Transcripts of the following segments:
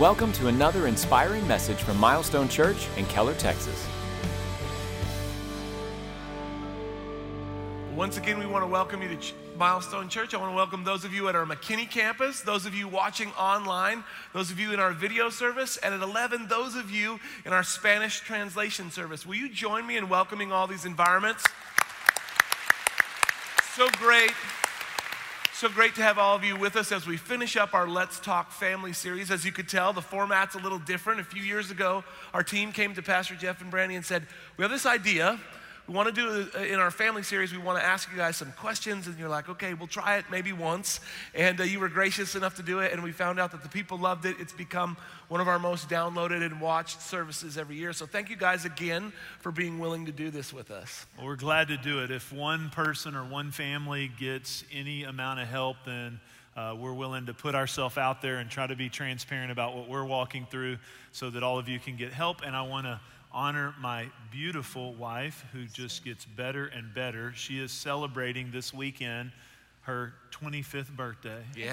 Welcome to another inspiring message from Milestone Church in Keller, Texas. Once again, we want to welcome you to Milestone Church. I want to welcome those of you at our McKinney campus, those of you watching online, those of you in our video service, and at 11, those of you in our Spanish translation service. Will you join me in welcoming all these environments? So great to have all of you with us as we finish up our Let's Talk Family series. As you could tell, the format's a little different. A few years ago, our team came to Pastor Jeff and Brandy and said, we have this idea. We want to do, in our family series, we want to ask you guys some questions. And you're like, okay, we'll try it maybe once. And you were gracious enough to do it. And we found out that the people loved it. It's become one of our most downloaded and watched services every year. So thank you guys again for being willing to do this with us. Well, we're glad to do it. If one person or one family gets any amount of help, then we're willing to put ourselves out there and try to be transparent about what we're walking through so that all of you can get help. And I want to honor my beautiful wife, who just gets better and better. She is celebrating this weekend her 25th birthday. Yeah.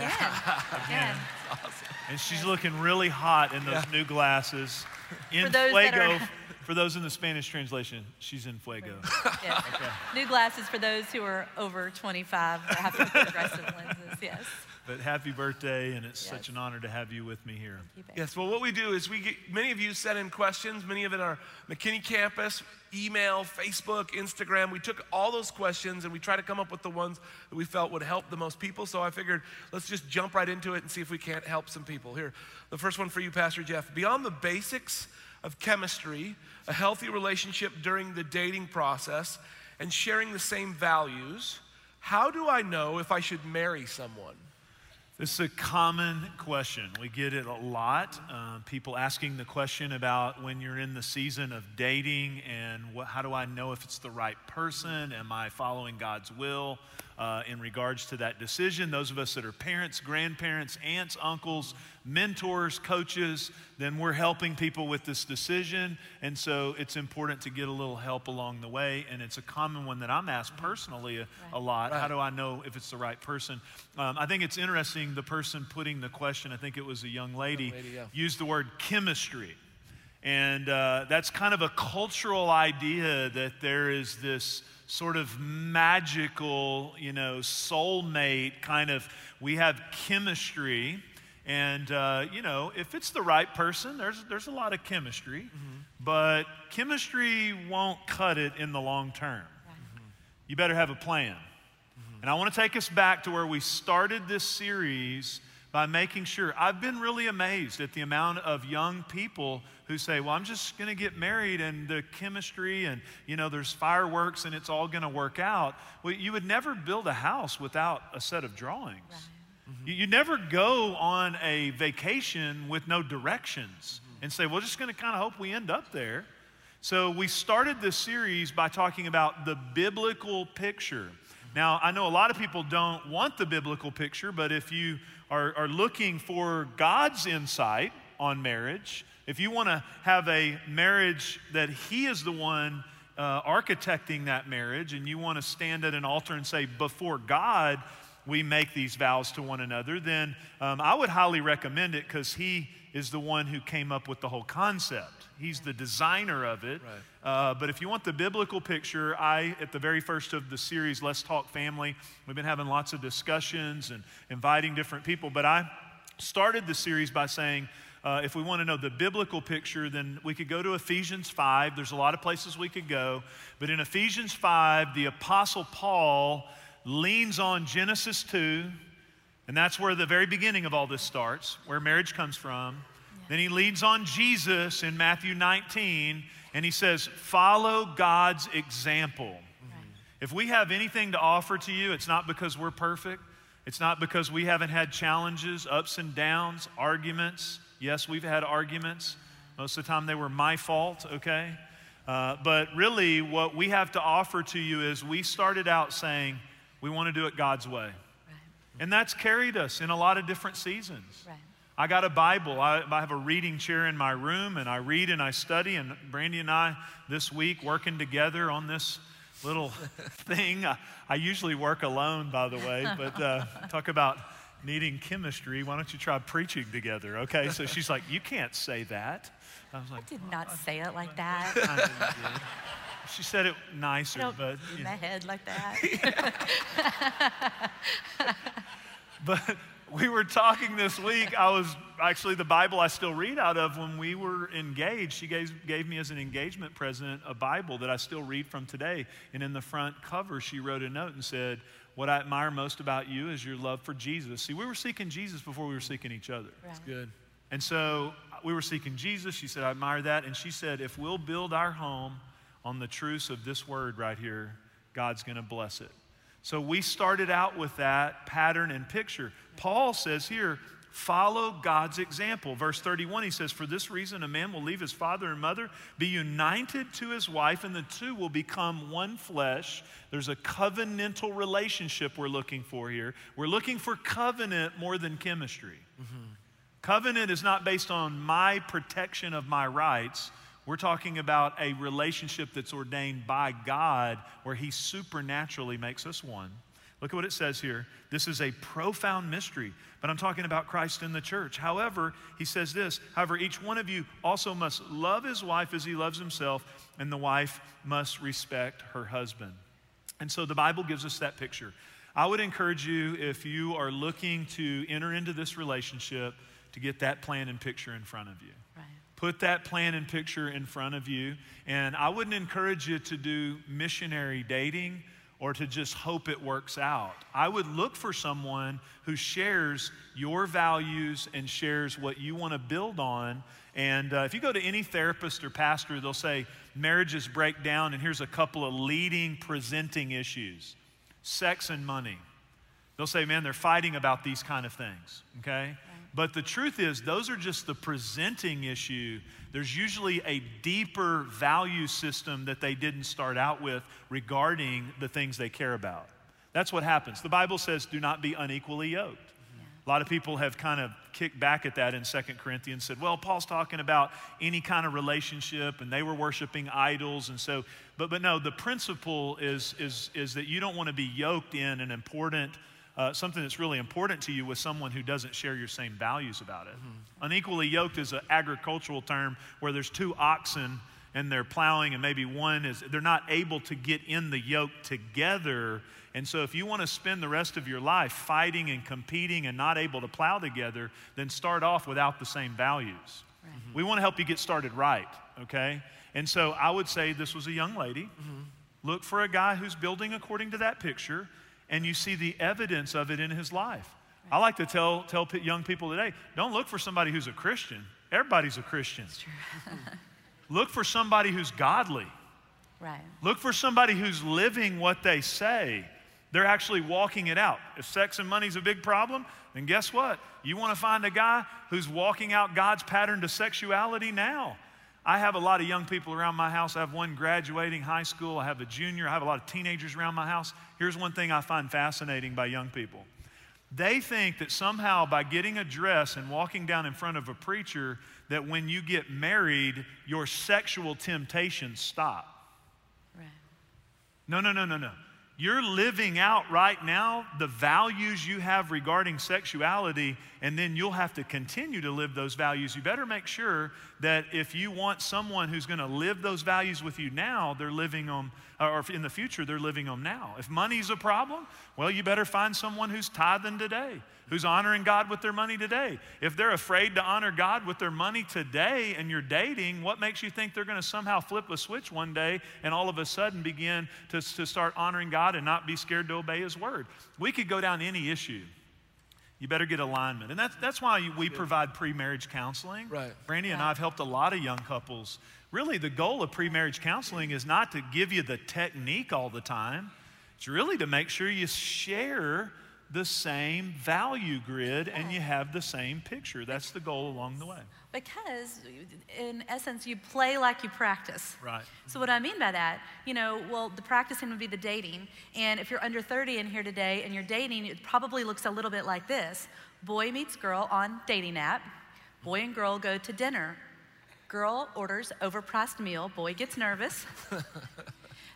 Again. That's awesome. And she's looking really hot in those new glasses. In Fuego. For those in the Spanish translation, she's in Fuego. Yes. Okay. New glasses for those who are over 25 that have to progressive lenses, yes. But happy birthday, and it's such an honor to have you with me here. Thank you, well, what we do is we get, many of you sent in questions, many of it are McKinney campus, email, Facebook, Instagram. We took all those questions, and we tried to come up with the ones that we felt would help the most people. So I figured, let's just jump right into it and see if we can't help some people. Here, the first one for you, Pastor Jeff. Beyond the basics of chemistry, a healthy relationship during the dating process, and sharing the same values, how do I know if I should marry someone? This is a common question. We get it a lot. People asking the question about when you're in the season of dating and how do I know if it's the right person? Am I following God's will in regards to that decision? Those of us that are parents, grandparents, aunts, uncles, mentors, coaches, then we're helping people with this decision. And so it's important to get a little help along the way. And it's a common one that I'm asked personally a lot. How do I know if it's the right person? I think it's interesting. The person putting the question, I think it was a young lady, used the word chemistry. And that's kind of a cultural idea that there is this sort of magical, soulmate kind of, we have chemistry. And, if it's the right person, there's a lot of chemistry. But chemistry won't cut it in the long term. You better have a plan. And I want to take us back to where we started this series by making sure. I've been really amazed at the amount of young people who say, well, I'm just going to get married and the chemistry and, there's fireworks and it's all going to work out. Well, you would never build a house without a set of drawings. Right. You never go on a vacation with no directions and say, well, just going to kind of hope we end up there. So we started this series by talking about the biblical picture. Now, I know a lot of people don't want the biblical picture, but if you are looking for God's insight on marriage, if you want to have a marriage that He is the one architecting that marriage, and you want to stand at an altar and say, before God, we make these vows to one another, then I would highly recommend it because He is the one who came up with the whole concept. He's the designer of it. But if you want the biblical picture, at the very first of the series, Let's Talk Family, we've been having lots of discussions and inviting different people. But I started the series by saying, if we want to know the biblical picture, then we could go to Ephesians 5. There's a lot of places we could go. But in Ephesians 5, the Apostle Paul leans on Genesis 2, and that's where the very beginning of all this starts, where marriage comes from. Then he leans on Jesus in Matthew 19, and he says, follow God's example. If we have anything to offer to you, it's not because we're perfect. It's not because we haven't had challenges, ups and downs, arguments. Yes, we've had arguments. Most of the time they were my fault, okay? But really what we have to offer to you is we started out saying, we want to do it God's way. And that's carried us in a lot of different seasons. I got a Bible. I have a reading chair in my room, and I read and I study. And Brandy and I, this week, working together on this little thing. I usually work alone, by the way, but talk about needing chemistry, why don't you try preaching together, okay? So she's like, you can't say that. I was like, I did not say it like that. I did. She said it nicer, but in my head like that. But we were talking this week. I was actually the Bible I still read out of when we were engaged. She gave me as an engagement present a Bible that I still read from today. And in the front cover, she wrote a note and said, "What I admire most about you is your love for Jesus." See, we were seeking Jesus before we were seeking each other. Right. That's good. And so we were seeking Jesus. She said, "I admire that." And she said, if we'll build our home on the truths of this word right here, God's going to bless it. So we started out with that pattern and picture. Paul says here, follow God's example. Verse 31, he says, "For this reason, a man will leave his father and mother, be united to his wife, and the two will become one flesh." There's a covenantal relationship we're looking for here. We're looking for covenant more than chemistry. Mm-hmm. Covenant is not based on my protection of my rights. We're talking about a relationship that's ordained by God where he supernaturally makes us one. Look at what it says here. This is a profound mystery, but I'm talking about Christ and the church. However, he says this, "However, each one of you also must love his wife as he loves himself, and the wife must respect her husband." And so the Bible gives us that picture. I would encourage you, if you are looking to enter into this relationship, to get that plan and picture in front of you. Right. Put that plan and picture in front of you. And I wouldn't encourage you to do missionary dating or to just hope it works out. I would look for someone who shares your values and shares what you want to build on. And if you go to any therapist or pastor, they'll say, marriages break down, and here's a couple of leading presenting issues. Sex and money. They'll say, man, they're fighting about these kind of things, okay? But the truth is, those are just the presenting issue. There's usually a deeper value system that they didn't start out with regarding the things they care about. That's what happens. The Bible says, do not be unequally yoked. Yeah. A lot of people have kind of kicked back at that in 2 Corinthians, said, well, Paul's talking about any kind of relationship, and they were worshiping idols, and so, but no, the principle is that you don't want to be yoked in an important something that's really important to you with someone who doesn't share your same values about it. Mm-hmm. Unequally yoked is an agricultural term where there's two oxen and they're plowing, and maybe one is, they're not able to get in the yoke together. And so if you want to spend the rest of your life fighting and competing and not able to plow together, then start off without the same values. Right. Mm-hmm. We want to help you get started right, okay? And so I would say this was a young lady. Mm-hmm. Look for a guy who's building according to that picture, and you see the evidence of it in his life. Right. I like to tell young people today, don't look for somebody who's a Christian. Everybody's a Christian. That's true. Look for somebody who's godly. Right. Look for somebody who's living what they say. They're actually walking it out. If sex and money's a big problem, then guess what? You want to find a guy who's walking out God's pattern to sexuality now. I have a lot of young people around my house. I have one graduating high school. I have a junior. I have a lot of teenagers around my house. Here's one thing I find fascinating by young people. They think that somehow by getting a dress and walking down in front of a preacher, that when you get married, your sexual temptations stop. Right. No. You're living out right now the values you have regarding sexuality, and then you'll have to continue to live those values. You better make sure that if you want someone who's going to live those values with you now, they're living them, or in the future, they're living them now. If money's a problem, well, you better find someone who's tithing today, who's honoring God with their money today. If they're afraid to honor God with their money today and you're dating, what makes you think they're going to somehow flip a switch one day and all of a sudden begin to start honoring God and not be scared to obey his word? We could go down any issue. You better get alignment. And that's why we provide pre-marriage counseling. Right. Brandy and I have helped a lot of young couples. Really, the goal of pre-marriage counseling is not to give you the technique all the time. It's really to make sure you share the same value grid and you have the same picture. That's the goal along the way. Because in essence, you play like you practice. Right. So what I mean by that, the practicing would be the dating. And if you're under 30 in here today and you're dating, it probably looks a little bit like this. Boy meets girl on dating app. Boy and girl go to dinner. Girl orders overpriced meal. Boy gets nervous.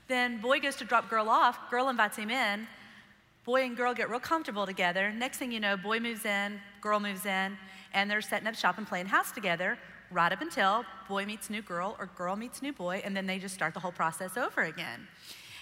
Then boy goes to drop girl off. Girl invites him in. Boy and girl get real comfortable together. Next thing you know, boy moves in, girl moves in, and they're setting up shop and playing house together right up until boy meets new girl or girl meets new boy, and then they just start the whole process over again.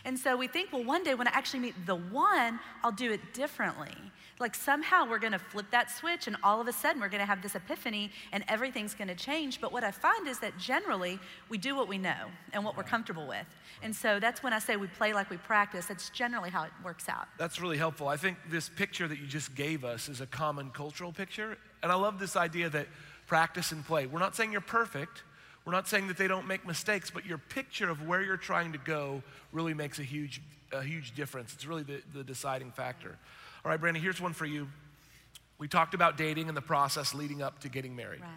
And so we think, well, one day when I actually meet the one, I'll do it differently. Like somehow we're gonna flip that switch and all of a sudden we're gonna have this epiphany and everything's gonna change. But what I find is that generally we do what we know and what we're comfortable with. And so that's when I say we play like we practice. That's generally how it works out. That's really helpful. I think this picture that you just gave us is a common cultural picture. And I love this idea that practice and play. We're not saying you're perfect. We're not saying that they don't make mistakes, but your picture of where you're trying to go really makes a huge difference. It's really the deciding factor. All right, Brandy, here's one for you. We talked about dating and the process leading up to getting married. Right.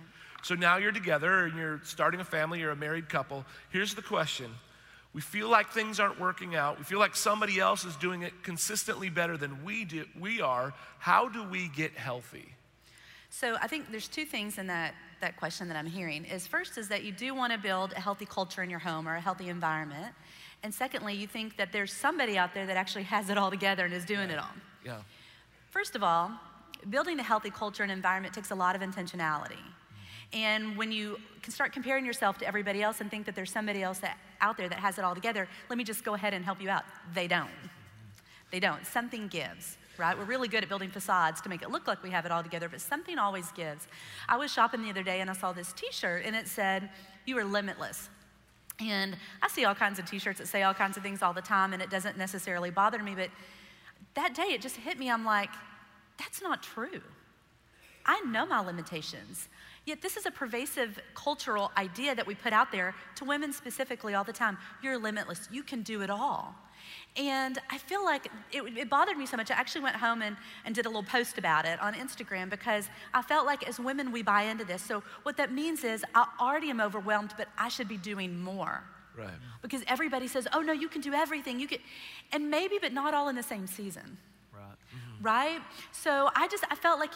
So now you're together and you're starting a family, you're a married couple. Here's the question. We feel like things aren't working out. We feel like somebody else is doing it consistently better than we are. How do we get healthy? So I think there's two things in that question that I'm hearing. First is that you do want to build a healthy culture in your home or a healthy environment. And secondly, you think that there's somebody out there that actually has it all together and is doing it all. Yeah. First of all, building a healthy culture and environment takes a lot of intentionality. And when you can start comparing yourself to everybody else and think that there's somebody else out there that has it all together, let me just go ahead and help you out. They don't. They don't. Something gives. Right? We're really good at building facades to make it look like we have it all together, but something always gives. I was shopping the other day and I saw this t-shirt and it said, "You are limitless." And I see all kinds of t-shirts that say all kinds of things all the time and it doesn't necessarily bother me, but that day it just hit me. I'm like, that's not true. I know my limitations. Yet this is a pervasive cultural idea that we put out there to women specifically all the time. You're limitless. You can do it all. And I feel like it bothered me so much. I actually went home and did a little post about it on Instagram because I felt like as women we buy into this. So what that means is I already am overwhelmed, but I should be doing more. Right. Because everybody says, oh no, you can do everything. You can, and maybe, but not all in the same season. Right. Mm-hmm. Right? So I felt like,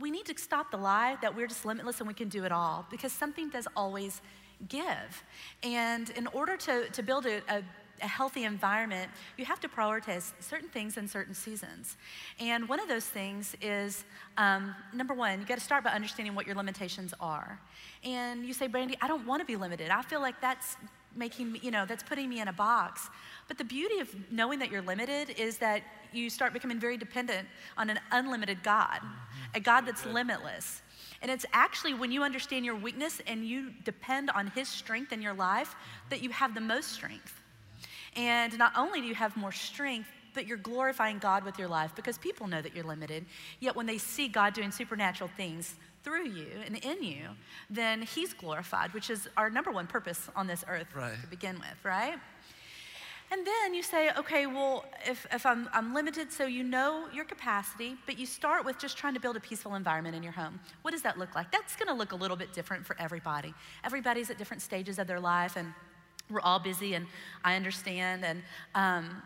we need to stop the lie that we're just limitless and we can do it all, because something does always give. And in order to build a healthy environment, you have to prioritize certain things in certain seasons. And one of those things is, number one, you got to start by understanding what your limitations are. And you say, Brandy, I don't want to be limited. I feel like that's making me, that's putting me in a box. But the beauty of knowing that you're limited is that you start becoming very dependent on an unlimited God, a God that's limitless. And it's actually when you understand your weakness and you depend on His strength in your life that you have the most strength. And not only do you have more strength, but you're glorifying God with your life, because people know that you're limited. Yet when they see God doing supernatural things through you and in you, then He's glorified, which is our number one purpose on this earth to begin with, right? And then you say, okay, well, if I'm limited, so you know your capacity, but you start with just trying to build a peaceful environment in your home. What does that look like? That's gonna look a little bit different for everybody. Everybody's at different stages of their life, and we're all busy, and I understand. And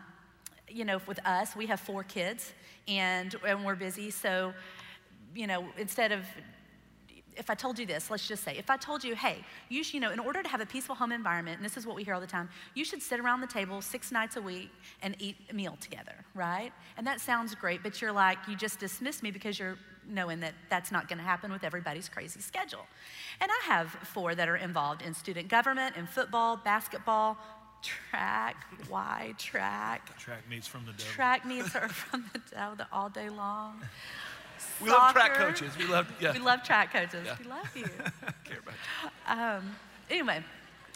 with us, we have 4 kids, and we're busy. So, instead of, if I told you this, let's just say, if I told you, hey, you should, in order to have a peaceful home environment, and this is what we hear all the time, you should sit around the table 6 nights a week and eat a meal together, right? And that sounds great, but you're like, you just dismiss me because you're knowing that that's not gonna happen with everybody's crazy schedule. And I have 4 that are involved in student government, in football, basketball, track. Why track? Track meets from the devil. Track meets are from the devil all day long. Soccer. We love track coaches. We love track coaches. Yeah. We love you. Care about you. Anyway,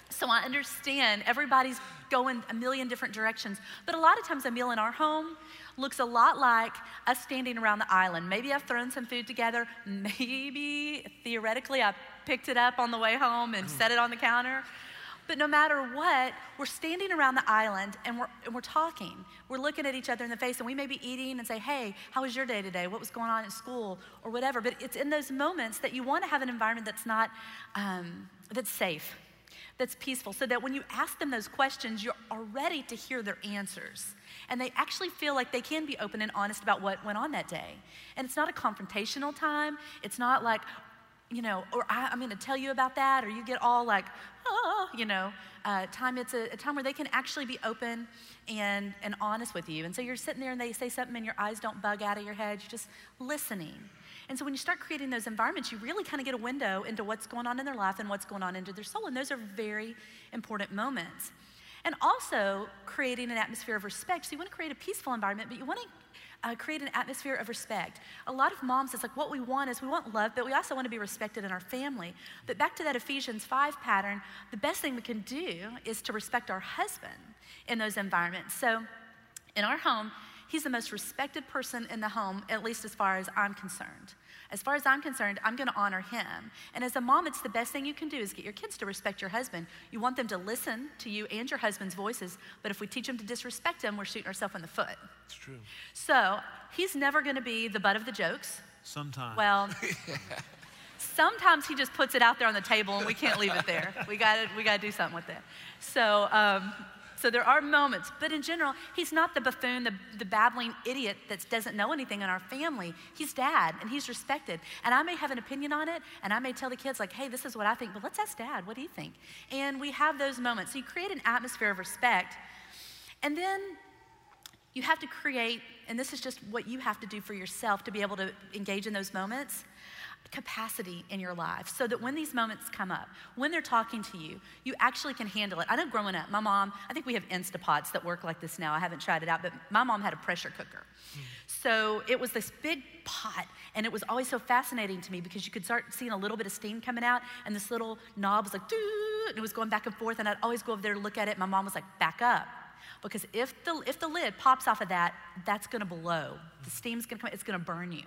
so I understand everybody's going a million different directions, but a lot of times a meal in our home looks a lot like us standing around the island. Maybe I've thrown some food together. Maybe theoretically I picked it up on the way home and set it on the counter. But no matter what, we're standing around the island and we're talking. We're looking at each other in the face, and we may be eating and say, hey, how was your day today? What was going on at school or whatever? But it's in those moments that you want to have an environment that's not, that's safe, that's peaceful, so that when you ask them those questions, you're ready to hear their answers. And they actually feel like they can be open and honest about what went on that day. And it's not a confrontational time. It's not like, or I'm going to tell you about that, or you get all like, oh, time. It's a time where they can actually be open and honest with you. And so you're sitting there and they say something and your eyes don't bug out of your head. You're just listening. And so when you start creating those environments, you really kind of get a window into what's going on in their life and what's going on into their soul. And those are very important moments. And also creating an atmosphere of respect. So you want to create a peaceful environment, but you want to create an atmosphere of respect. A lot of moms, it's like what we want is we want love, but we also want to be respected in our family. But back to that Ephesians 5 pattern, the best thing we can do is to respect our husband in those environments. So in our home, he's the most respected person in the home, at least as far as I'm concerned. As far as I'm concerned, I'm going to honor him. And as a mom, it's the best thing you can do is get your kids to respect your husband. You want them to listen to you and your husband's voices, but if we teach them to disrespect him, we're shooting ourselves in the foot. It's true. So he's never going to be the butt of the jokes. Sometimes. Well, yeah. Sometimes he just puts it out there on the table and we can't leave it there. We got to do something with it. So, so there are moments, but in general, he's not the buffoon, the babbling idiot that doesn't know anything in our family. He's dad, and he's respected. And I may have an opinion on it, and I may tell the kids, like, hey, this is what I think, but let's ask dad, what do you think? And we have those moments. So you create an atmosphere of respect. And then you have to create, and this is just what you have to do for yourself to be able to engage in those moments, capacity in your life so that when these moments come up, when they're talking to you, you actually can handle it. I know growing up, my mom, I think we have Instapots that work like this now. I haven't tried it out, but my mom had a pressure cooker. So it was this big pot, and it was always so fascinating to me because you could start seeing a little bit of steam coming out, and this little knob was like, doo, and it was going back and forth, and I'd always go over there to look at it. My mom was like, back up. Because if the lid pops off of that, that's gonna blow. The steam's gonna come, it's gonna burn you.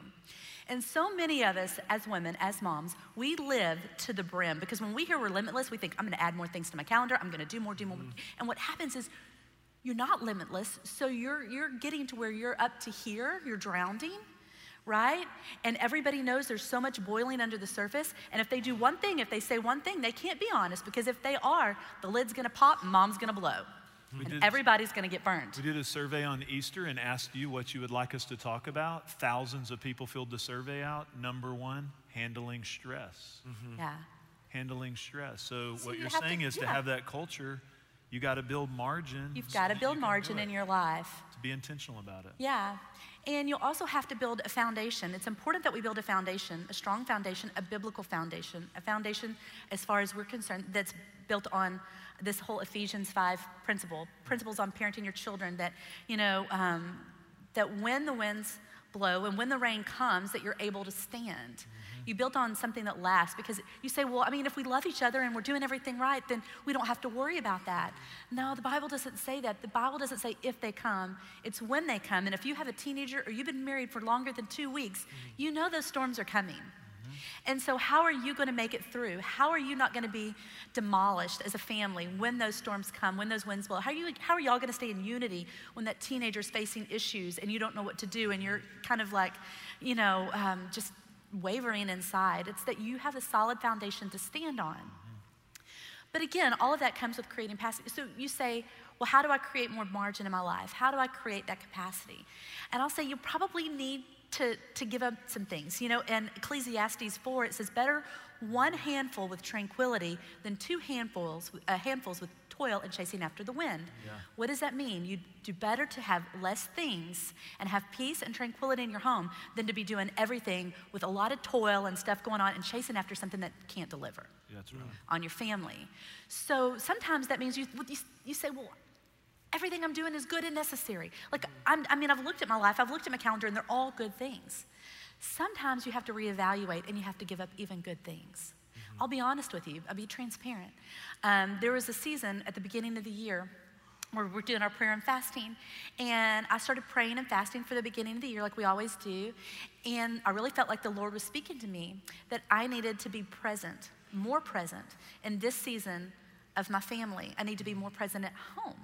And so many of us as women, as moms, we live to the brim because when we hear we're limitless, we think I'm gonna add more things to my calendar, I'm gonna do more. And what happens is you're not limitless, so you're getting to where you're up to here, you're drowning, right? And everybody knows there's so much boiling under the surface, and if they do one thing, if they say one thing, they can't be honest because if they are, the lid's gonna pop, mom's gonna blow. And everybody's going to get burned. We did a survey on Easter and asked you what you would like us to talk about. Thousands of people filled the survey out. Number one, handling stress. Mm-hmm. Yeah. Handling stress. So what you're saying is to have that culture, you got to build margin. You've got to build margin in your life. To be intentional about it. Yeah. And you'll also have to build a foundation. It's important that we build a foundation, a strong foundation, a biblical foundation, a foundation as far as we're concerned that's built on this whole Ephesians 5 principles on parenting your children that, that when the winds blow and when the rain comes, that you're able to stand. Mm-hmm. You build on something that lasts because you say, well, I mean, if we love each other and we're doing everything right, then we don't have to worry about that. No, the Bible doesn't say that. The Bible doesn't say if they come, it's when they come. And if you have a teenager or you've been married for longer than 2 weeks, mm-hmm. you know those storms are coming. And so how are you going to make it through? How are you not going to be demolished as a family when those storms come, when those winds blow? How are y'all going to stay in unity when that teenager's facing issues and you don't know what to do and you're kind of like, just wavering inside? It's that you have a solid foundation to stand on. But again, all of that comes with creating capacity. So you say, well, how do I create more margin in my life? How do I create that capacity? And I'll say you probably need to give up some things. In Ecclesiastes 4, it says, better one handful with tranquility than two handfuls with toil and chasing after the wind. Yeah. What does that mean? You do better to have less things and have peace and tranquility in your home than to be doing everything with a lot of toil and stuff going on and chasing after something that can't deliver on your family. So sometimes that means you say, well, everything I'm doing is good and necessary. Like, I've looked at my life, I've looked at my calendar, and they're all good things. Sometimes you have to reevaluate and you have to give up even good things. Mm-hmm. I'll be honest with you. I'll be transparent. There was a season at the beginning of the year where we're doing our prayer and fasting, and I started praying and fasting for the beginning of the year like we always do, and I really felt like the Lord was speaking to me that I needed to be present, more present in this season of my family. I need to be more present at home.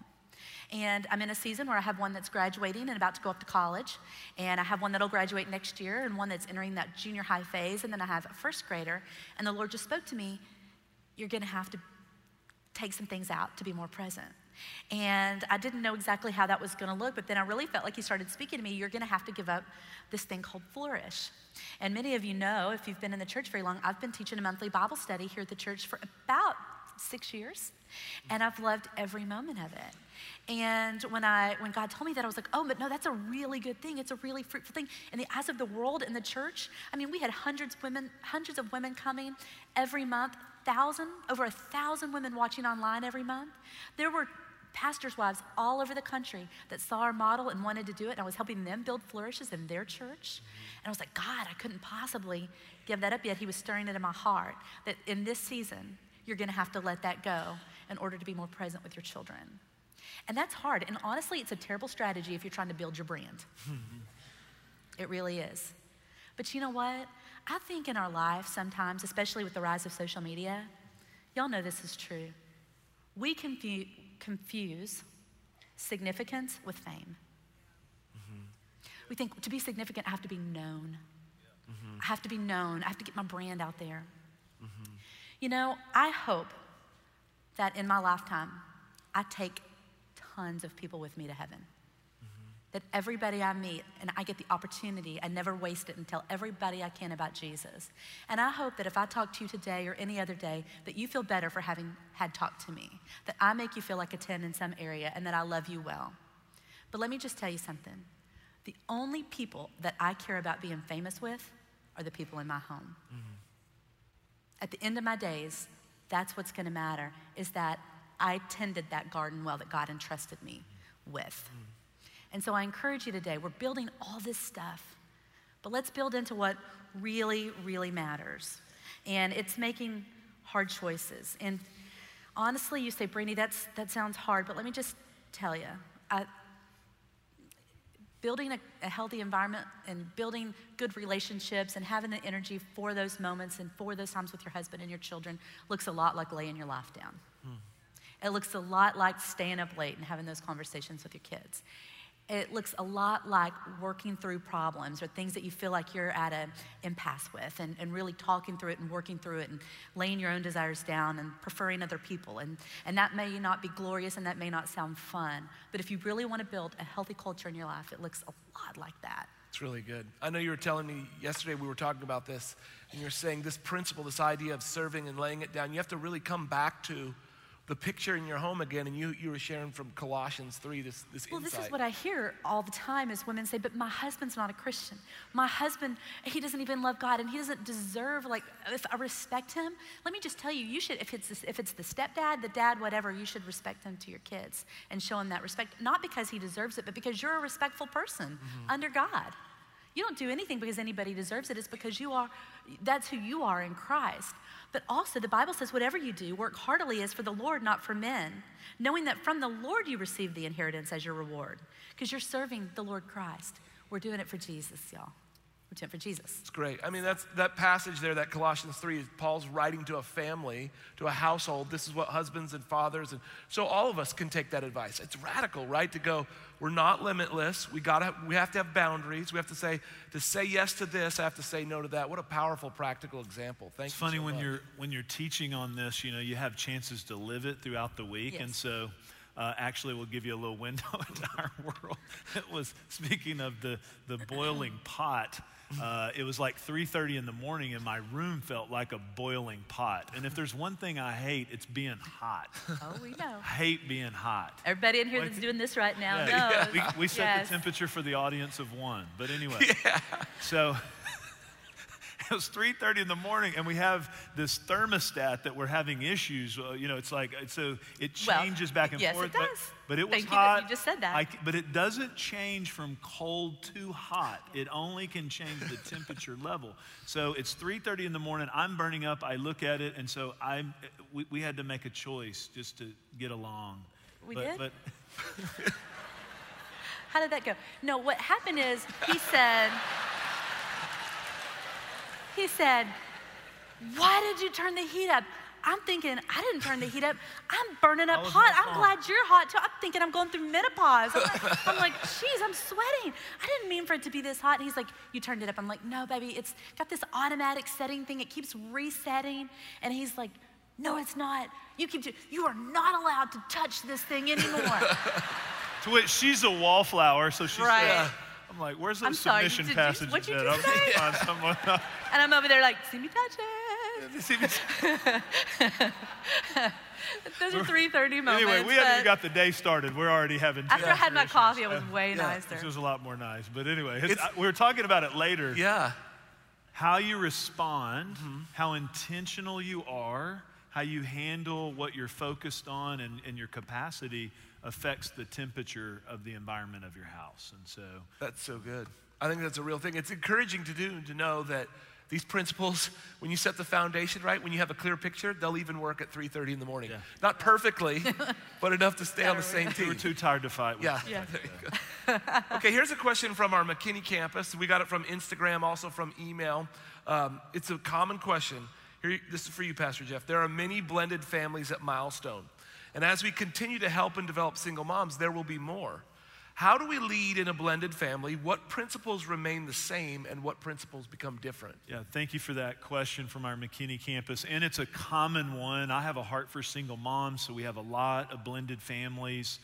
And I'm in a season where I have one that's graduating and about to go up to college, and I have one that'll graduate next year and one that's entering that junior high phase, and then I have a first grader, and the Lord just spoke to me, you're gonna have to take some things out to be more present. And I didn't know exactly how that was gonna look, but then I really felt like he started speaking to me, you're gonna have to give up this thing called flourish. And many of you know, if you've been in the church very long, I've been teaching a monthly Bible study here at the church for about 6 years, and I've loved every moment of it. And when God told me that, I was like, oh, but no, that's a really good thing. It's a really fruitful thing. In the eyes of the world and the church, I mean, we had hundreds of women coming every month, over 1,000 women watching online every month. There were pastors' wives all over the country that saw our model and wanted to do it, and I was helping them build flourishes in their church. And I was like, God, I couldn't possibly give that up yet. He was stirring it in my heart that in this season, you're gonna have to let that go in order to be more present with your children. And that's hard, and honestly, it's a terrible strategy if you're trying to build your brand. It really is. But you know what? I think in our life sometimes, especially with the rise of social media, y'all know this is true, we confuse significance with fame. Mm-hmm. We think, to be significant, I have to be known. Yeah. Mm-hmm. I have to be known. I have to get my brand out there. Mm-hmm. You know, I hope that in my lifetime, I take tons of people with me to heaven. Mm-hmm. That everybody I meet, and I get the opportunity, I never waste it and tell everybody I can about Jesus. And I hope that if I talk to you today or any other day, that you feel better for having had talked to me. That I make you feel like a 10 in some area and that I love you well. But let me just tell you something. The only people that I care about being famous with are the people in my home. Mm-hmm. At the end of my days, that's what's gonna matter, is that I tended that garden well that God entrusted me with. And so I encourage you today, we're building all this stuff, but let's build into what really, really matters. And it's making hard choices. And honestly, you say, Brandy, that sounds hard, but let me just tell you, building a healthy environment and building good relationships and having the energy for those moments and for those times with your husband and your children looks a lot like laying your life down. It looks a lot like staying up late and having those conversations with your kids. It looks a lot like working through problems or things that you feel like you're at an impasse with and really talking through it and working through it and laying your own desires down and preferring other people. And that may not be glorious and that may not sound fun, but if you really want to build a healthy culture in your life, it looks a lot like that. It's really good. I know you were telling me yesterday, we were talking about this, and you're saying this principle, this idea of serving and laying it down, you have to really come back to the picture in your home again, and you were sharing from Colossians 3, this insight. Well, this is what I hear all the time is women say, but my husband's not a Christian. My husband, he doesn't even love God, and he doesn't deserve, like, if I respect him, let me just tell you, you should, if it's the stepdad, the dad, whatever, you should respect him to your kids and show him that respect, not because he deserves it, but because you're a respectful person under God. You don't do anything because anybody deserves it. It's because you are, that's who you are in Christ. But also the Bible says, whatever you do, work heartily as for the Lord, not for men, knowing that from the Lord you receive the inheritance as your reward, because you're serving the Lord Christ. We're doing it for Jesus, y'all. We're doing it for Jesus. It's great. I mean, that passage there, that Colossians 3, Paul's writing to a family, to a household. This is what husbands and fathers, and so all of us can take that advice. It's radical, right? To go, we're not limitless. We have to have boundaries. We have to say yes to this, I have to say no to that. What a powerful, practical example. Thank you so much. It's funny when you're teaching on this, you know, you have chances to live it throughout the week. Yes. And so actually we'll give you a little window into our world. It was, speaking of the boiling pot, it was like 3:30 in the morning and my room felt like a boiling pot. And if there's one thing I hate, it's being hot. Oh, we know. I hate being hot. Everybody in here that's doing this right now knows. Yeah. We set the temperature for the audience of one. But anyway, so it was 3:30 in the morning and we have this thermostat that we're having issues. You know, it's like, so it changes back and forth. Yes, it does. But it was hot. You just said that. But it doesn't change from cold to hot. It only can change the temperature level. So it's 3:30 in the morning. I'm burning up. I look at it, and so we had to make a choice just to get along. We did. How did that go? No, what happened is he said, why did you turn the heat up? I'm thinking, I didn't turn the heat up. I'm burning up hot. I'm glad you're hot too. I'm thinking I'm going through menopause. I'm like, geez, I'm sweating. I didn't mean for it to be this hot. And he's like, you turned it up. I'm like, no, baby, it's got this automatic setting thing. It keeps resetting. And he's like, No, it's not. You keep doing, you are not allowed to touch this thing anymore. To which she's a wallflower, so she's right. I'm like, where's those submission passages at? I'm find someone. And I'm over there like, see me touch it. See me Those are 3:30 moments. Anyway, we haven't even got the day started. We're already having after I had my coffee, it was way nicer. It was a lot more nice. But anyway, we were talking about it later. Yeah. How you respond, how intentional you are, how you handle what you're focused on and your capacity affects the temperature of the environment of your house. And so that's so good. I think that's a real thing. It's encouraging to do, to know that these principles, when you set the foundation right, when you have a clear picture, they'll even work at 3:30 in the morning. Yeah. Not perfectly, but enough to stay on the same team. We're too tired to fight with. Yeah. There you go. Okay, here's a question from our McKinney campus. We got it from Instagram, also from email. It's a common question. Here, this is for you, Pastor Jeff. There are many blended families at Milestone. And as we continue to help and develop single moms, there will be more. How do we lead in a blended family? What principles remain the same and what principles become different? Yeah, thank you for that question from our McKinney campus. And it's a common one. I have a heart for single moms, so we have a lot of blended families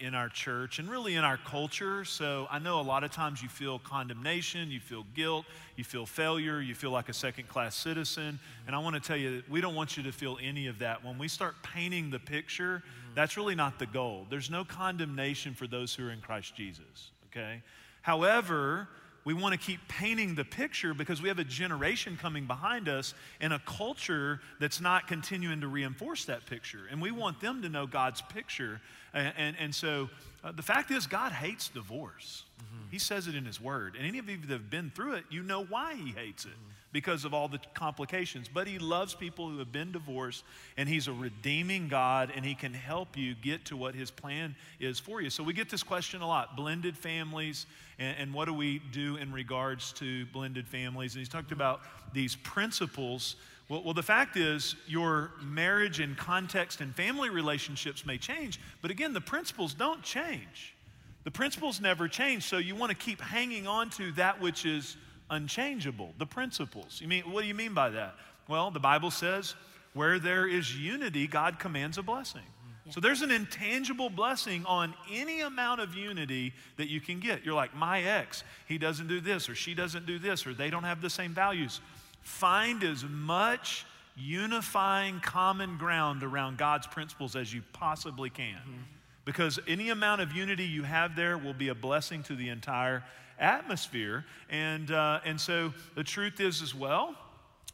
in our church and really in our culture. So I know a lot of times you feel condemnation, you feel guilt, you feel failure, you feel like a second-class citizen. And I want to tell you that we don't want you to feel any of that. When we start painting the picture, that's really not the goal. There's no condemnation for those who are in Christ Jesus, okay? However, we want to keep painting the picture because we have a generation coming behind us and a culture that's not continuing to reinforce that picture. And we want them to know God's picture. And so the fact is, God hates divorce. He says it in his word. And any of you that have been through it, you know why he hates it, because of all the complications. But he loves people who have been divorced, and he's a redeeming God, and he can help you get to what his plan is for you. So we get this question a lot, blended families, and what do we do in regards to blended families? And he's talked about these principles. Well, the fact is, your marriage and context and family relationships may change, but again, the principles don't change. The principles never change, so you want to keep hanging on to that which is unchangeable, the principles. You mean, what do you mean by that? Well, the Bible says, where there is unity, God commands a blessing. So there's an intangible blessing on any amount of unity that you can get. You're like, my ex, he doesn't do this, or she doesn't do this, or they don't have the same values. Find as much unifying common ground around God's principles as you possibly can. Because any amount of unity you have there will be a blessing to the entire atmosphere. And so the truth is as well,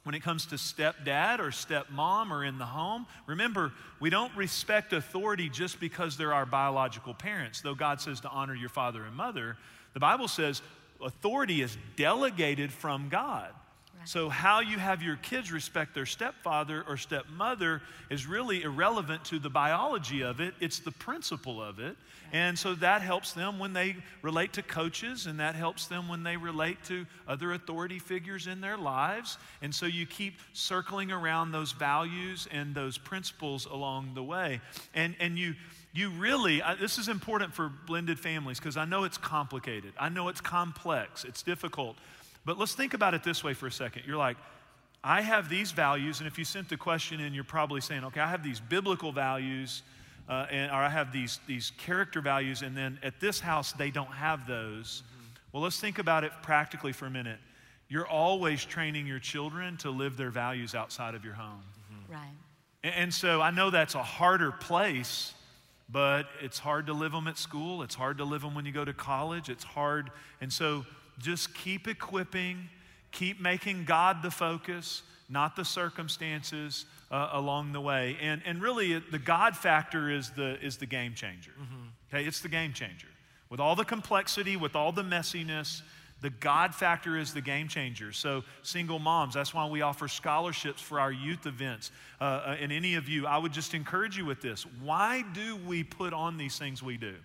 when it comes to stepdad or stepmom or in the home, remember, we don't respect authority just because they're our biological parents. Though God says to honor your father and mother, the Bible says authority is delegated from God. So how you have your kids respect their stepfather or stepmother is really irrelevant to the biology of it. It's the principle of it. And so that helps them when they relate to coaches, and that helps them when they relate to other authority figures in their lives. And so you keep circling around those values and those principles along the way. And you really, this is important for blended families because I know it's complicated. I know it's complex. It's difficult. But let's think about it this way for a second. You're like, I have these values, and if you sent the question in, you're probably saying, okay, I have these biblical values, or I have these character values, and then at this house, they don't have those. Well, let's think about it practically for a minute. You're always training your children to live their values outside of your home. Right. And so I know that's a harder place, but it's hard to live them at school. It's hard to live them when you go to college. It's hard, and so just keep equipping, keep making God the focus, not the circumstances along the way. And really, the God factor is the game changer. Okay, it's the game changer. With all the complexity, with all the messiness, the God factor is the game changer. So single moms, that's why we offer scholarships for our youth events. And any of you, I would just encourage you with this. Why do we put on these things we do?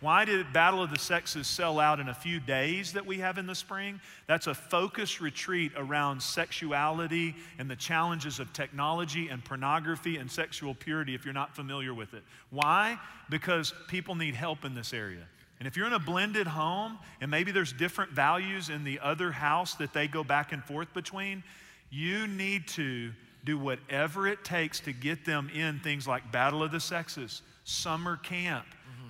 Why did Battle of the Sexes sell out in a few days that we have in the spring? That's a focused retreat around sexuality and the challenges of technology and pornography and sexual purity if you're not familiar with it. Why? Because people need help in this area. And if you're in a blended home and maybe there's different values in the other house that they go back and forth between, you need to do whatever it takes to get them in things like Battle of the Sexes, summer camp,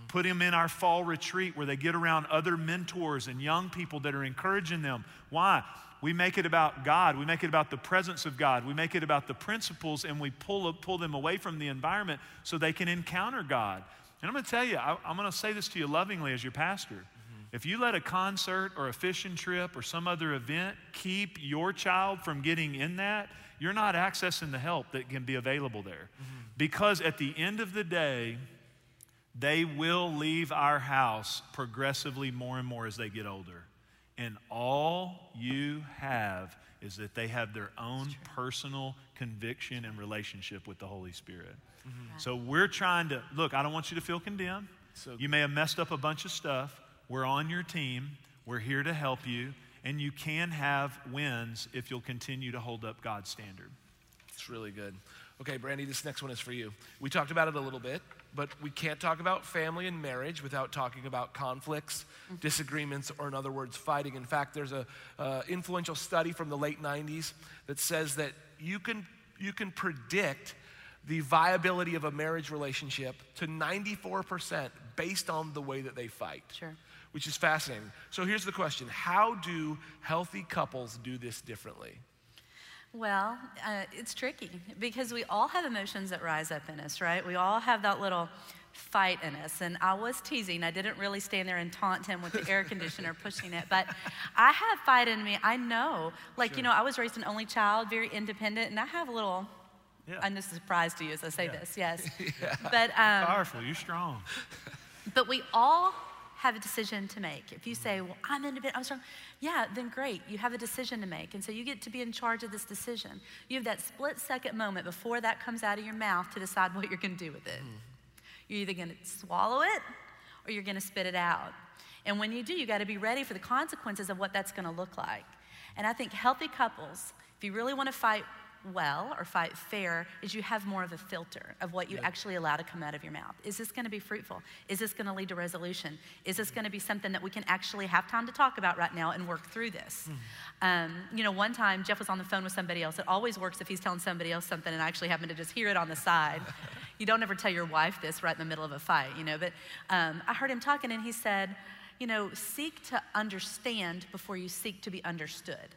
put them in our fall retreat where they get around other mentors and young people that are encouraging them. Why? We make it about God. We make it about the presence of God. We make it about the principles, and we pull them away from the environment so they can encounter God. And I'm going to tell you, I'm going to say this to you lovingly as your pastor. If you let a concert or a fishing trip or some other event keep your child from getting in that, you're not accessing the help that can be available there. Because at the end of the day, they will leave our house progressively more and more as they get older. And all you have is that they have their own personal conviction and relationship with the Holy Spirit. So we're trying to, look, I don't want you to feel condemned. You may have messed up a bunch of stuff. We're on your team. We're here to help you. And you can have wins if you'll continue to hold up God's standard. It's really good. Okay, Brandy, this next one is for you. We talked about it a little bit, but we can't talk about family and marriage without talking about conflicts, disagreements, or in other words, fighting. In fact, there's an influential study from the late 90s that says that you can predict the viability of a marriage relationship to 94% based on the way that they fight, which is fascinating. So here's the question. How do healthy couples do this differently? Well, it's tricky because we all have emotions that rise up in us, right? We all have that little fight in us. And I was teasing. I didn't really stand there and taunt him with the air conditioner pushing it. But I have fight in me. I know. Like, you know, I was raised an only child, very independent, and I have a little... I'm just surprised to you as I say this, But, powerful, you're strong. But we all have a decision to make. If you say, well, I'm independent, I'm strong, then great, you have a decision to make. And so you get to be in charge of this decision. You have that split second moment before that comes out of your mouth to decide what you're gonna do with it. You're either gonna swallow it or you're gonna spit it out. And when you do, you gotta be ready for the consequences of what that's gonna look like. And I think healthy couples, if you really wanna fight well or fight fair, is you have more of a filter of what you actually allow to come out of your mouth. Is this going to be fruitful? Is this going to lead to resolution? Is this going to be something that we can actually have time to talk about right now and work through this? You know, one time Jeff was on the phone with somebody else. It always works if he's telling somebody else something and I actually happen to just hear it on the side. You don't ever tell your wife this right in the middle of a fight, you know, but I heard him talking and he said, you know, seek to understand before you seek to be understood.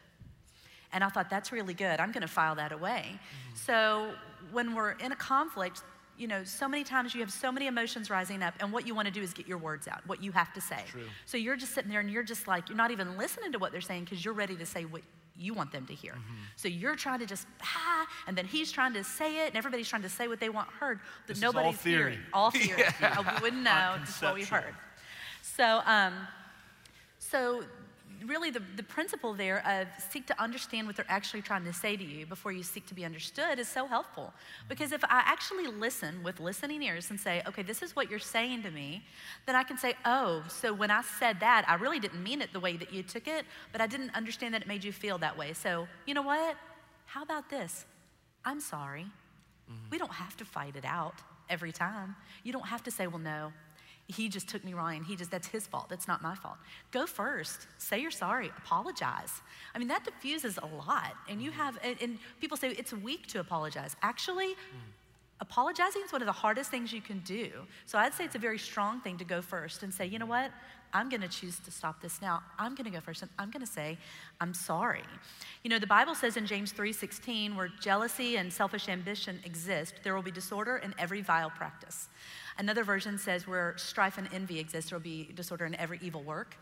And I thought, that's really good. I'm gonna file that away. So when we're in a conflict, you know, so many times you have so many emotions rising up and what you wanna do is get your words out, what you have to say. So you're just sitting there and you're just like, you're not even listening to what they're saying because you're ready to say what you want them to hear. So you're trying to just, and then he's trying to say it and everybody's trying to say what they want heard, but this nobody's hearing. All theory. We wouldn't know, just what we heard. So, really the principle there of seek to understand what they're actually trying to say to you before you seek to be understood is so helpful. Because if I actually listen with listening ears and say, okay, this is what you're saying to me, then I can say, oh, so when I said that, I really didn't mean it the way that you took it, but I didn't understand that it made you feel that way. So you know what? How about this? I'm sorry. We don't have to fight it out every time. You don't have to say, well, no, he just took me wrong and that's his fault, that's not my fault. Go first, say you're sorry, apologize. I mean, that diffuses a lot. And you have, and people say it's weak to apologize. Actually, apologizing is one of the hardest things you can do. So I'd say it's a very strong thing to go first and say, you know what? I'm gonna choose to stop this now. I'm gonna go first and I'm gonna say, I'm sorry. You know, the Bible says in James 3:16, where jealousy and selfish ambition exist, there will be disorder in every vile practice. Another version says where strife and envy exist, there will be disorder in every evil work.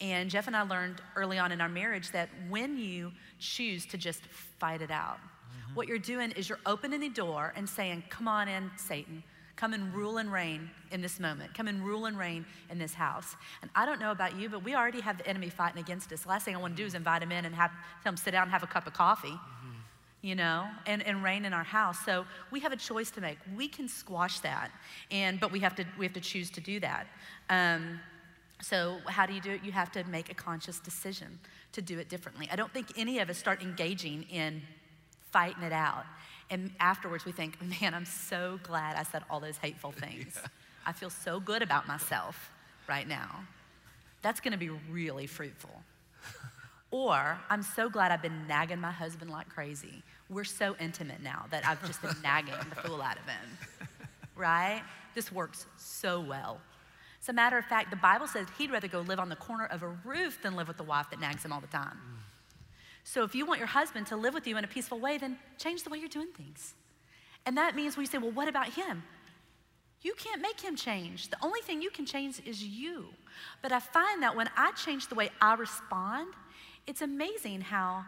And Jeff and I learned early on in our marriage that when you choose to just fight it out, what you're doing is you're opening the door and saying, come on in, Satan. Come and rule and reign in this moment. Come and rule and reign in this house. And I don't know about you, but we already have the enemy fighting against us. Last thing I want to do is invite him in and tell him sit down and have a cup of coffee, you know, and reign in our house. So we have a choice to make. We can squash that, but we have to choose to do that. So how do you do it? You have to make a conscious decision to do it differently. I don't think any of us start engaging in fighting it out. And afterwards we think, man, I'm so glad I said all those hateful things. I feel so good about myself right now. That's gonna be really fruitful. Or I'm so glad I've been nagging my husband like crazy. We're so intimate now that I've just been nagging the fool out of him, right? This works so well. As a matter of fact, the Bible says he'd rather go live on the corner of a roof than live with the wife that nags him all the time. So if you want your husband to live with you in a peaceful way, then change the way you're doing things. And that means we say, well, what about him? You can't make him change. The only thing you can change is you. But I find that when I change the way I respond, it's amazing how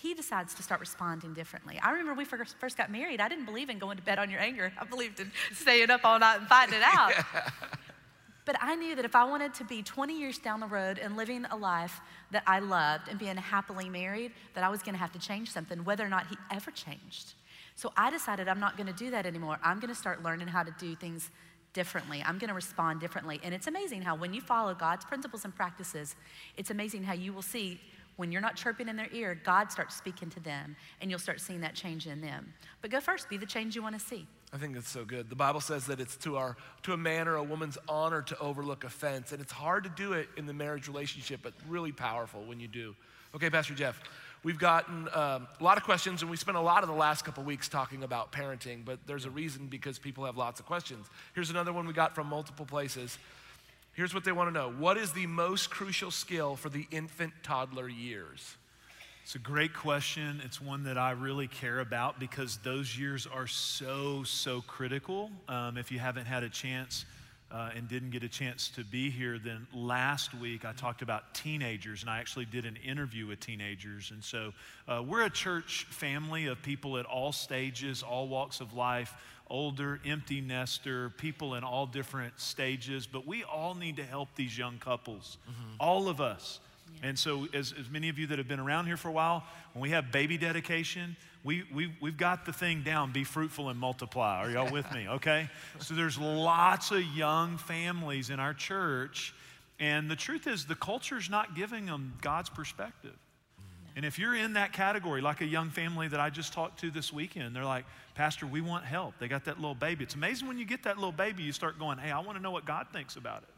he decides to start responding differently. I remember we first got married, I didn't believe in going to bed on your anger. I believed in staying up all night and fighting it out. Yeah. But I knew that if I wanted to be 20 years down the road and living a life that I loved and being happily married, that I was gonna have to change something, whether or not he ever changed. So I decided I'm not gonna do that anymore. I'm gonna start learning how to do things differently. I'm gonna respond differently. And it's amazing how when you follow God's principles and practices, it's amazing how you will see when you're not chirping in their ear, God starts speaking to them and you'll start seeing that change in them. But go first, be the change you wanna see. I think that's so good. The Bible says that it's to a man or a woman's honor to overlook offense, and it's hard to do it in the marriage relationship, but really powerful when you do. Okay, Pastor Jeff, we've gotten a lot of questions, and we spent a lot of the last couple weeks talking about parenting, but there's a reason because people have lots of questions. Here's another one we got from multiple places. Here's what they want to know. What is the most crucial skill for the infant toddler years? It's a great question. It's one that I really care about because those years are so critical. If you haven't had a chance and didn't get a chance to be here, then last week I talked about teenagers, and I actually did an interview with teenagers. And so we're a church family of people at all stages, all walks of life, older, empty nester, people in all different stages, but we all need to help these young couples, all of us. And so as many of you that have been around here for a while, when we have baby dedication, we've got the thing down, be fruitful and multiply. Are y'all with me? Okay? So there's lots of young families in our church. And the truth is the culture's not giving them God's perspective. And if you're in that category, like a young family that I just talked to this weekend, they're like, Pastor, we want help. They got that little baby. It's amazing when you get that little baby, you start going, hey, I want to know what God thinks about it.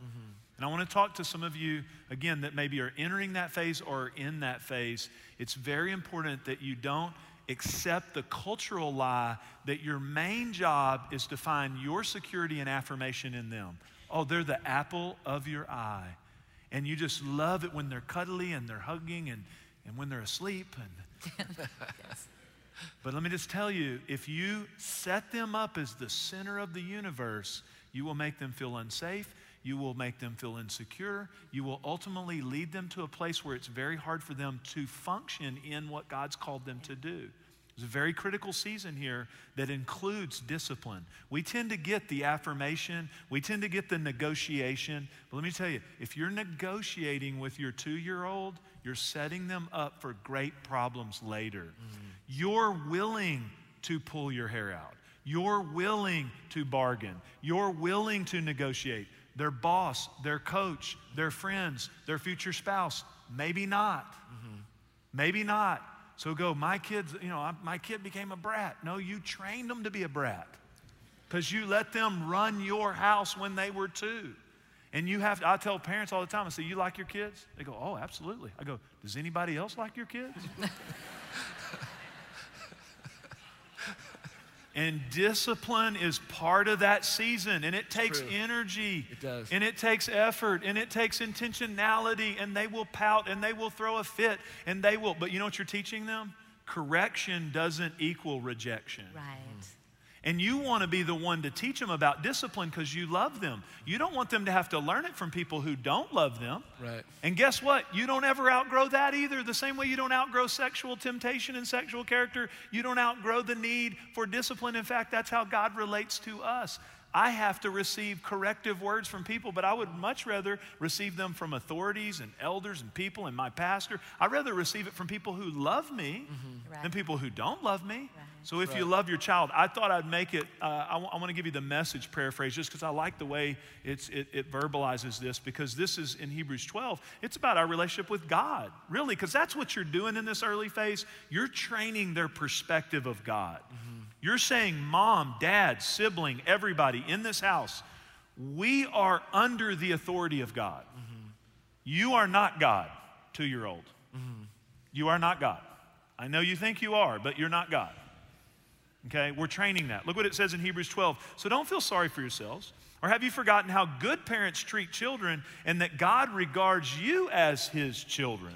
And I want to talk to some of you, again, that maybe are entering that phase or are in that phase. It's very important that you don't accept the cultural lie that your main job is to find your security and affirmation in them. Oh, they're the apple of your eye. And you just love it when they're cuddly and they're hugging and when they're asleep. Yes. But let me just tell you, if you set them up as the center of the universe, you will make them feel unsafe. You will make them feel insecure. You will ultimately lead them to a place where it's very hard for them to function in what God's called them to do. It's a very critical season here that includes discipline. We tend to get the affirmation. We tend to get the negotiation. But let me tell you, if you're negotiating with your 2-year-old, you're setting them up for great problems later. You're willing to pull your hair out. You're willing to bargain. You're willing to negotiate. Their boss, their coach, their friends, their future spouse, maybe not. Maybe not. So go, my kids, you know, my kid became a brat. No, you trained them to be a brat because you let them run your house when they were 2. And you have, I tell parents all the time, I say, you like your kids? They go, oh, absolutely. I go, does anybody else like your kids? And discipline is part of that season, and it takes energy, it does. And it takes effort, and it takes intentionality, and they will pout, and they will throw a fit, and they will, but you know what you're teaching them? Correction doesn't equal rejection. Right. And you want to be the one to teach them about discipline because you love them. You don't want them to have to learn it from people who don't love them. Right. And guess what? You don't ever outgrow that either. The same way you don't outgrow sexual temptation and sexual character, you don't outgrow the need for discipline. In fact, that's how God relates to us. I have to receive corrective words from people, but I would much rather receive them from authorities and elders and people and my pastor. I'd rather receive it from people who love me than people who don't love me. Right. So if you love your child, I thought I'd make it, I want to give you the message paraphrase just because I like the way it verbalizes this, because this is in Hebrews 12. It's about our relationship with God, really, because that's what you're doing in this early phase. You're training their perspective of God. You're saying, mom, dad, sibling, everybody in this house, we are under the authority of God. You are not God, 2-year-old. You are not God. I know you think you are, but you're not God. Okay, we're training that. Look what it says in Hebrews 12. So don't feel sorry for yourselves. Or have you forgotten how good parents treat children and that God regards you as his children?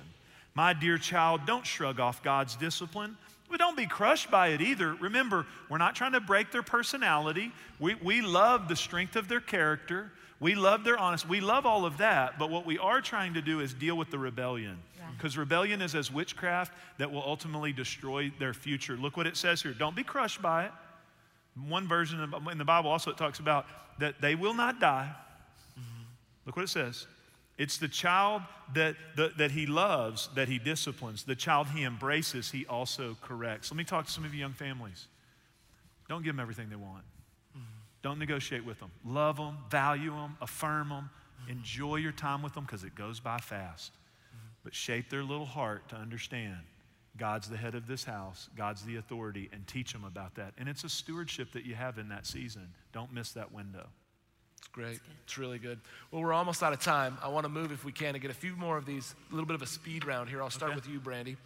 My dear child, don't shrug off God's discipline, but don't be crushed by it either. Remember, we're not trying to break their personality. We love the strength of their character. We love their honesty. We love all of that, but what we are trying to do is deal with the rebellion. Because rebellion is as witchcraft that will ultimately destroy their future. Look what it says here. Don't be crushed by it. One version in the Bible also it talks about that they will not die. Mm-hmm. Look what it says. It's the child that he loves, that he disciplines. The child he embraces, he also corrects. Let me talk to some of you young families. Don't give them everything they want. Mm-hmm. Don't negotiate with them. Love them, value them, affirm them. Mm-hmm. Enjoy your time with them because it goes by fast. But shape their little heart to understand God's the head of this house, God's the authority, and teach them about that. And it's a stewardship that you have in that season. Don't miss that window. It's great. It's really good. Well, we're almost out of time. I want to move, if we can, and get a few more of these, a little bit of a speed round here. I'll start with you, Brandy.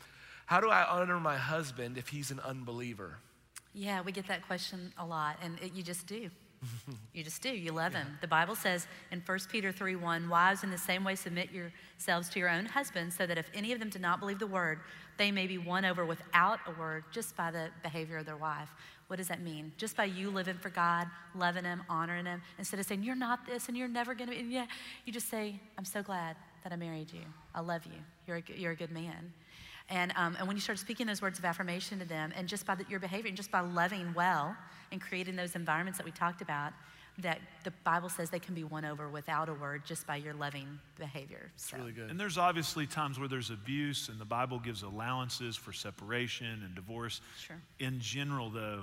How do I honor my husband if he's an unbeliever? Yeah, we get that question a lot, and you just do. You just do. You love him. The Bible says in First Peter 3:1, wives, in the same way submit yourselves to your own husbands, so that if any of them did not believe the word, they may be won over without a word just by the behavior of their wife. What does that mean? Just by you living for God, loving him, honoring him, instead of saying, you're not this and you're never going to be. Yeah, you just say, I'm so glad that I married you. I love you. You're a good man. And when you start speaking those words of affirmation to them, and just by your behavior, and just by loving well and creating those environments that we talked about, that the Bible says they can be won over without a word just by your loving behavior. It's really good. And there's obviously times where there's abuse, and the Bible gives allowances for separation and divorce. Sure. In general, though,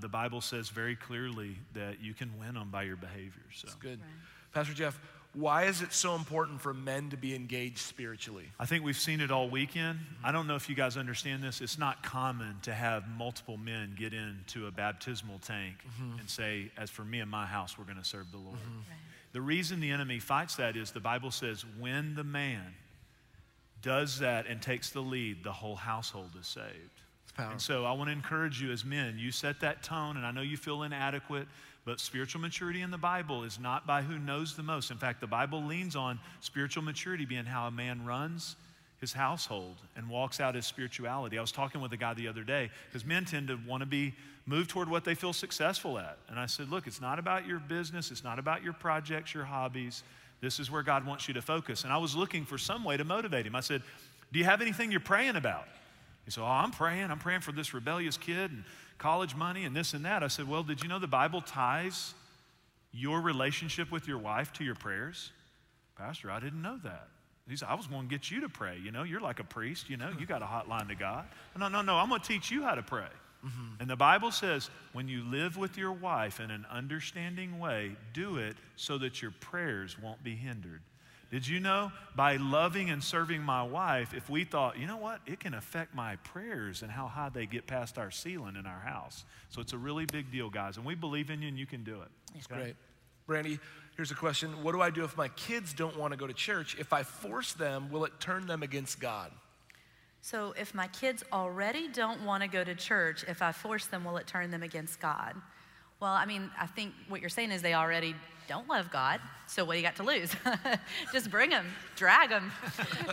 the Bible says very clearly that you can win them by your behavior. So. That's good. Right. Pastor Jeff, why is it so important for men to be engaged spiritually? I think we've seen it all weekend. I don't know if you guys understand this. It's not common to have multiple men get into a baptismal tank and say, as for me and my house, we're going to serve the Lord. Right. The reason the enemy fights that is the Bible says when the man does that and takes the lead, the whole household is saved. It's powerful. And so I want to encourage you as men, you set that tone, and I know you feel inadequate, but spiritual maturity in the Bible is not by who knows the most. In fact, the Bible leans on spiritual maturity being how a man runs his household and walks out his spirituality. I was talking with a guy the other day because men tend to want to be moved toward what they feel successful at. And I said, look, it's not about your business. It's not about your projects, your hobbies. This is where God wants you to focus. And I was looking for some way to motivate him. I said, do you have anything you're praying about? He said, oh, I'm praying for this rebellious kid and college money and this and that. I said, well, did you know the Bible ties your relationship with your wife to your prayers? Pastor, I didn't know that. He said, I was going to get you to pray. You know, you're like a priest. You know, you got a hotline to God. No, I'm going to teach you how to pray. And the Bible says when you live with your wife in an understanding way, do it so that your prayers won't be hindered. Did you know by loving and serving my wife, if we thought, you know what, it can affect my prayers and how high they get past our ceiling in our house. So it's a really big deal, guys. And we believe in you and you can do it. That's great. Brandy, here's a question. What do I do if my kids don't want to go to church? If I force them, will it turn them against God? So if my kids already don't want to go to church, if I force them, will it turn them against God? Well, I mean, I think what you're saying is they already don't love God, so what do you got to lose? Just bring them, drag them,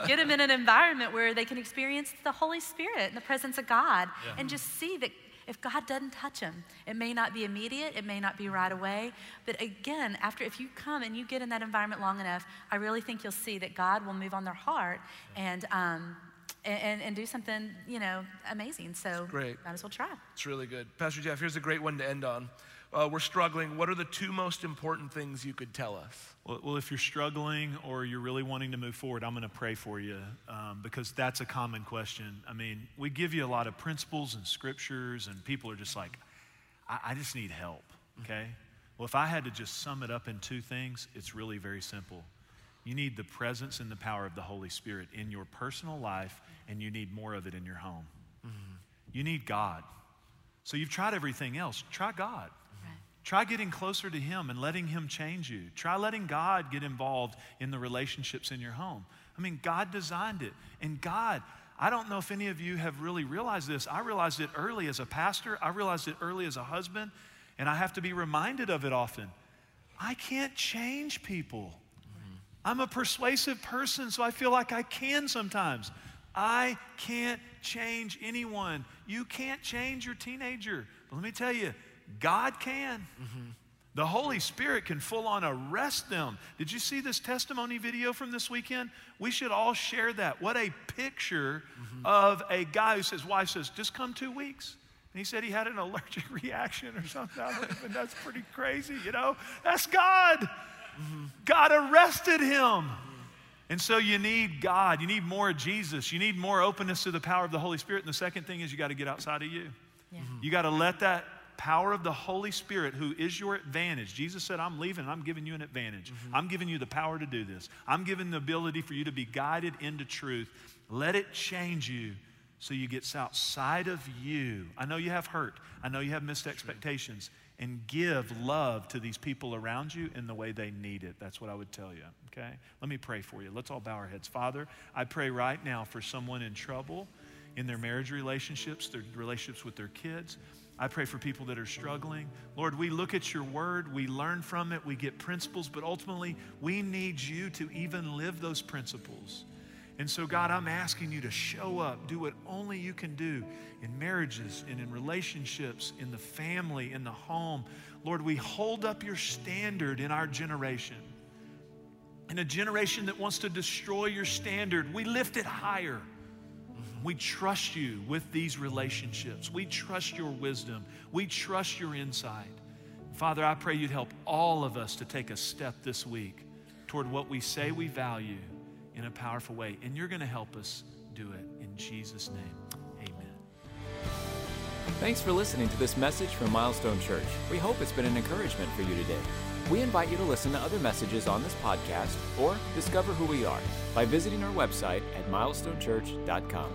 get them in an environment where they can experience the Holy Spirit and the presence of God and just see that if God doesn't touch them, it may not be immediate, it may not be right away, but again, after if you come and you get in that environment long enough, I really think you'll see that God will move on their heart and do something, you know, amazing. So might as well try. It's really good. Pastor Jeff, here's a great one to end on. We're struggling. What are the two most important things you could tell us? Well, if you're struggling or you're really wanting to move forward, I'm going to pray for you because that's a common question. I mean, we give you a lot of principles and scriptures, and people are just like, I just need help, okay? Well, if I had to just sum it up in two things, it's really very simple. You need the presence and the power of the Holy Spirit in your personal life, and you need more of it in your home. You need God. So you've tried everything else. Try God. Try getting closer to him and letting him change you. Try letting God get involved in the relationships in your home. I mean, God designed it. And God, I don't know if any of you have really realized this. I realized it early as a pastor. I realized it early as a husband, and I have to be reminded of it often. I can't change people. I'm a persuasive person, so I feel like I can sometimes. I can't change anyone. You can't change your teenager. But let me tell you, God can. The Holy Spirit can full on arrest them. Did you see this testimony video from this weekend? We should all share that. What a picture of a guy who says, wife says, just come 2 weeks. And he said he had an allergic reaction or something. And that's pretty crazy, you know? That's God. God arrested him. And so you need God. You need more of Jesus. You need more openness to the power of the Holy Spirit. And the second thing is you got to get outside of you. You got to let that power of the Holy Spirit, who is your advantage. Jesus said, I'm leaving and I'm giving you an advantage. I'm giving you the power to do this. I'm giving the ability for you to be guided into truth. Let it change you so you get outside of you. I know you have hurt. I know you have missed expectations. And give love to these people around you in the way they need it. That's what I would tell you, okay? Let me pray for you. Let's all bow our heads. Father, I pray right now for someone in trouble in their marriage relationships, their relationships with their kids. I pray for people that are struggling. Lord, we look at your word, we learn from it, we get principles, but ultimately we need you to even live those principles. And so, God, I'm asking you to show up, do what only you can do in marriages and in relationships, in the family, in the home. Lord, we hold up your standard in our generation. In a generation that wants to destroy your standard, we lift it higher. We trust you with these relationships. We trust your wisdom. We trust your insight. Father, I pray you'd help all of us to take a step this week toward what we say we value in a powerful way. And you're going to help us do it in Jesus' name. Amen. Thanks for listening to this message from Milestone Church. We hope it's been an encouragement for you today. We invite you to listen to other messages on this podcast or discover who we are by visiting our website at milestonechurch.com.